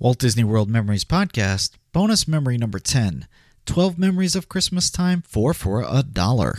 Walt Disney World Memories Podcast, bonus memory number 10, 12 Memories of Christmas Time, $4 for $1.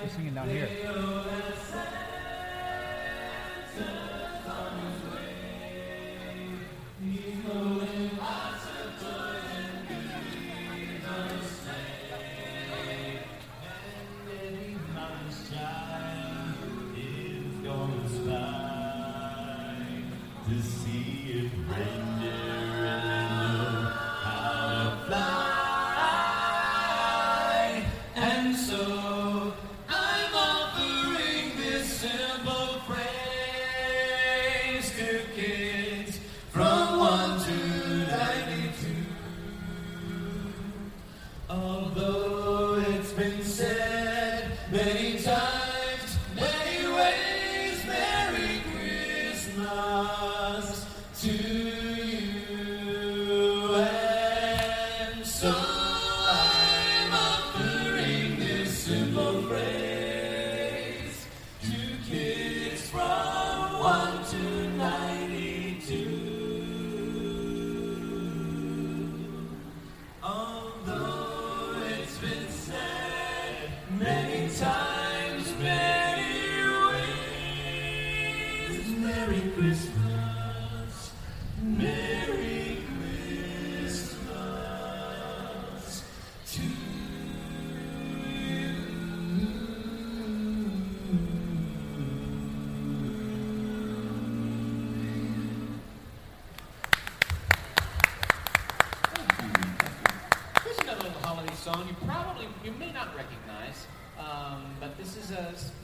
We're singing down here.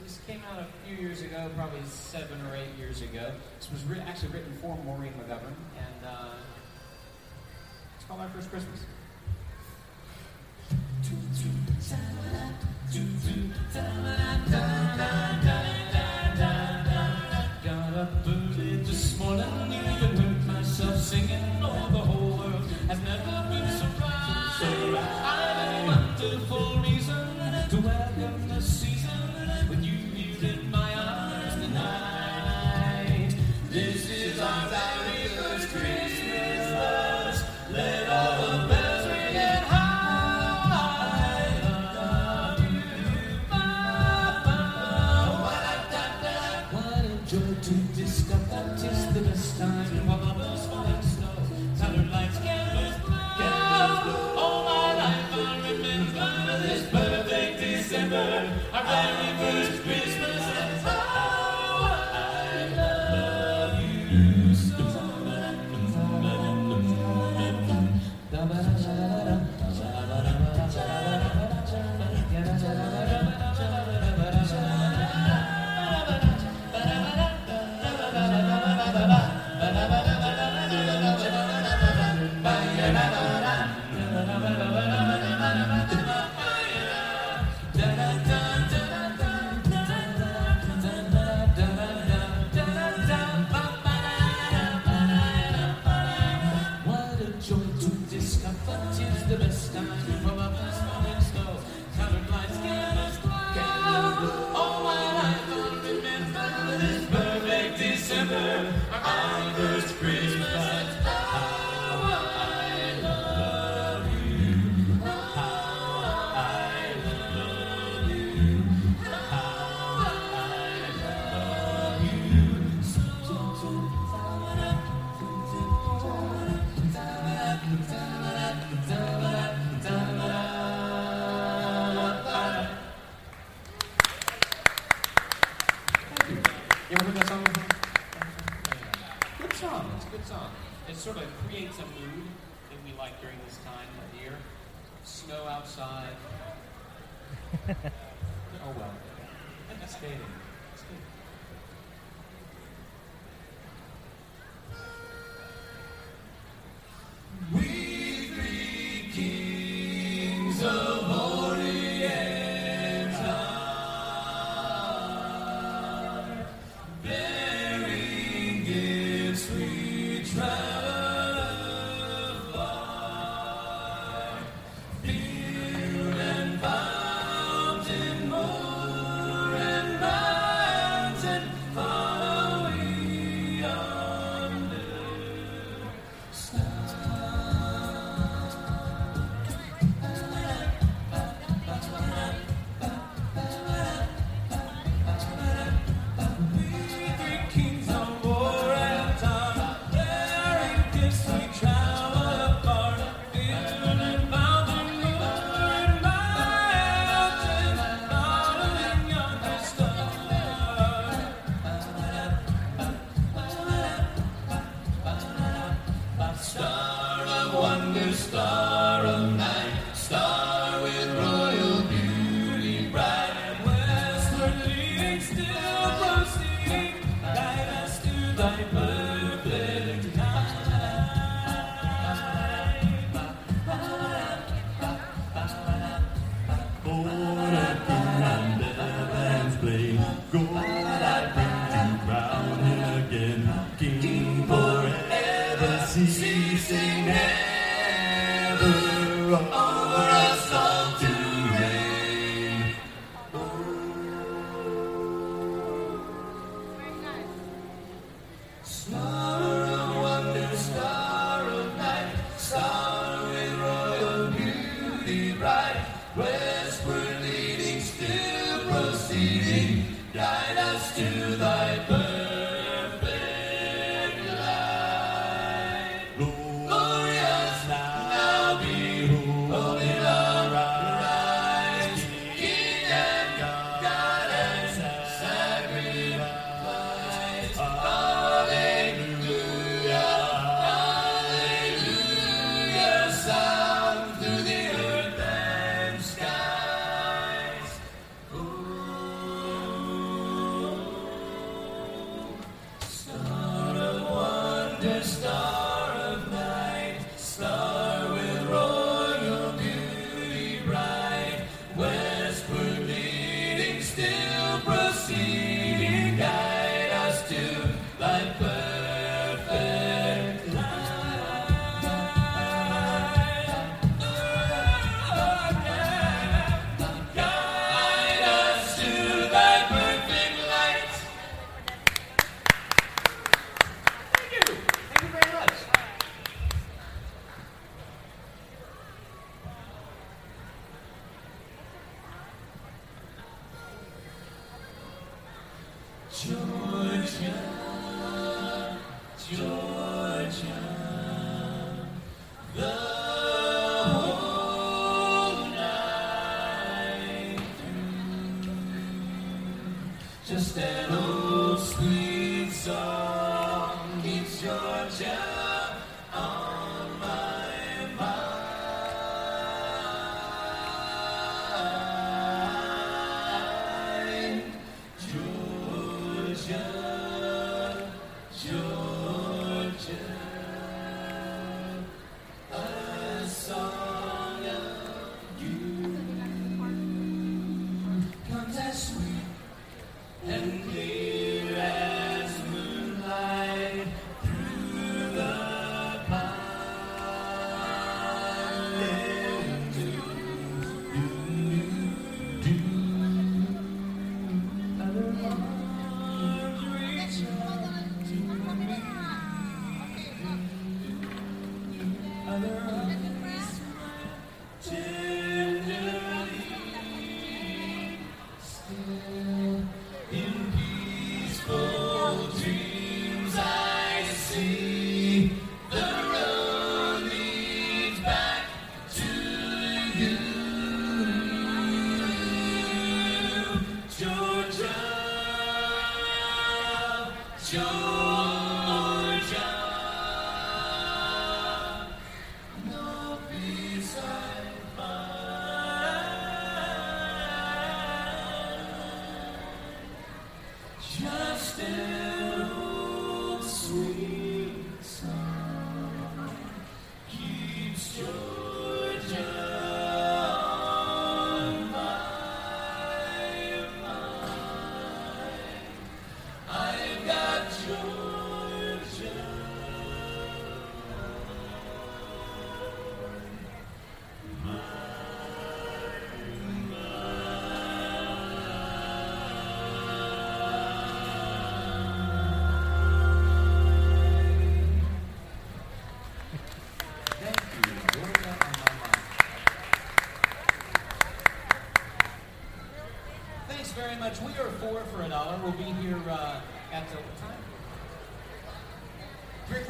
This came out a few years ago, probably 7 or 8 years ago. This was actually written for Maureen McGovern, and it's called My First Christmas. Got up early this morning, I heard myself singing, oh, the whole world has never been surprised. I'm a wonderful reason to welcome the season. It's a good song. It sort of creates a mood that we like during this time of year. Snow outside. Oh well. That's dating. That's good. Georgia,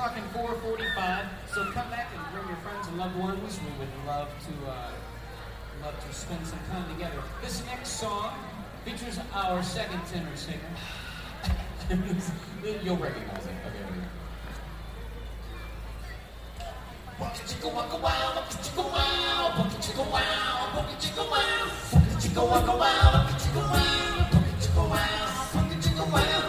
o'clock and 4:45. So come back and bring your friends and loved ones. We would love to spend some time together. This next song features our second tenor singer. You'll recognize it. Okay, here we go. Boca chica waka wow, boca chica wow, boca chica wow, boca chica wow, boca chica waka wow, boca chica wow, boca chica wow,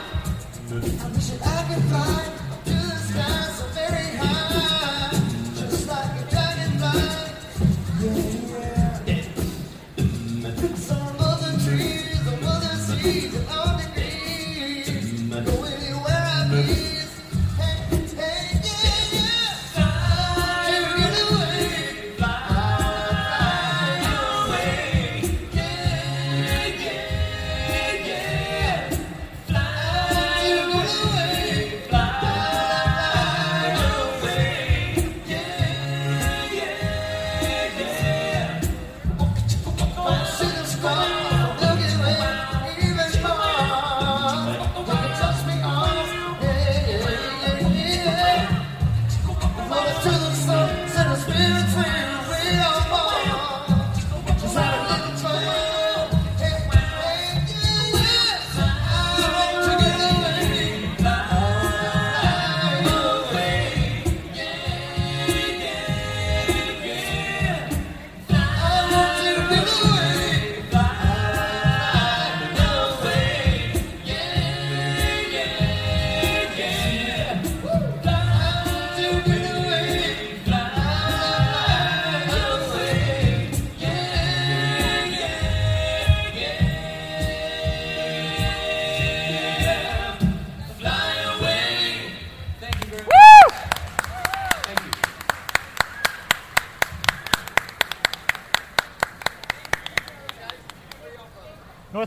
boca chica wow. I wish that I could fly up to the sky so very high, just like a dragonfly. Yeah. So above the trees, above the seas, at all degrees, go anywhere I please.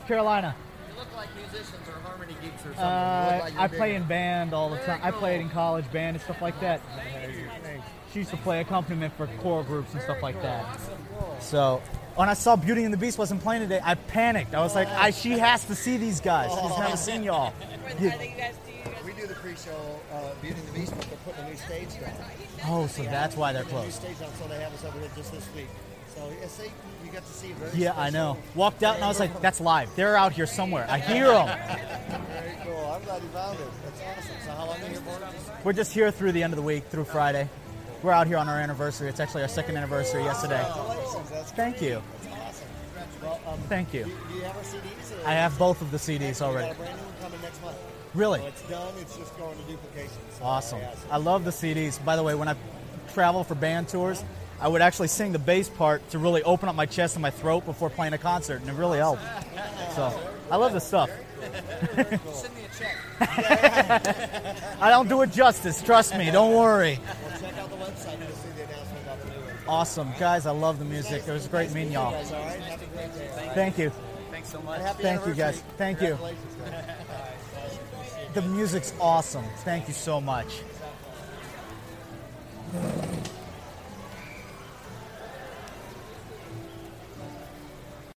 Carolina. You look like musicians or harmony geeks or something. Like I play in band all the time. Cool. I played in college band and stuff like that. She used to play accompaniment for choral groups and stuff like that. So when I saw Beauty and the Beast wasn't playing today, I panicked. I was like, she has to see these guys. She's never seen y'all. We do the pre-show Beauty and the Beast, but they're putting a new stage down. Oh, so that's why they're closed. So they have us over here just this week. So you got to see very special. I know. Walked out and I was like, that's live. They're out here somewhere. I hear them. Very cool. I'm glad you found it. That's awesome. So how long are you here? We're just here through the end of the week, through Friday. We're out here on our anniversary. It's actually our second anniversary yesterday. Congratulations. That's thank you. That's awesome. Well, thank you. Do you have our CDs? I have both of the CDs already. Got a brand new one coming next month. Really? So it's done. It's just going to duplication. So awesome. I love the CDs. By the way, when I travel for band tours, I would actually sing the bass part to really open up my chest and my throat before playing a concert, and it really helped. So I love this stuff. Very cool. Send me a check. I don't do it justice. Trust me. Don't worry. Well, check out the website to see the announcement about the new one. Awesome. Guys, I love the music. It was great meeting y'all. Thank you. Thanks so much. Thank you, guys. Thank you. The music's awesome. Thank you so much.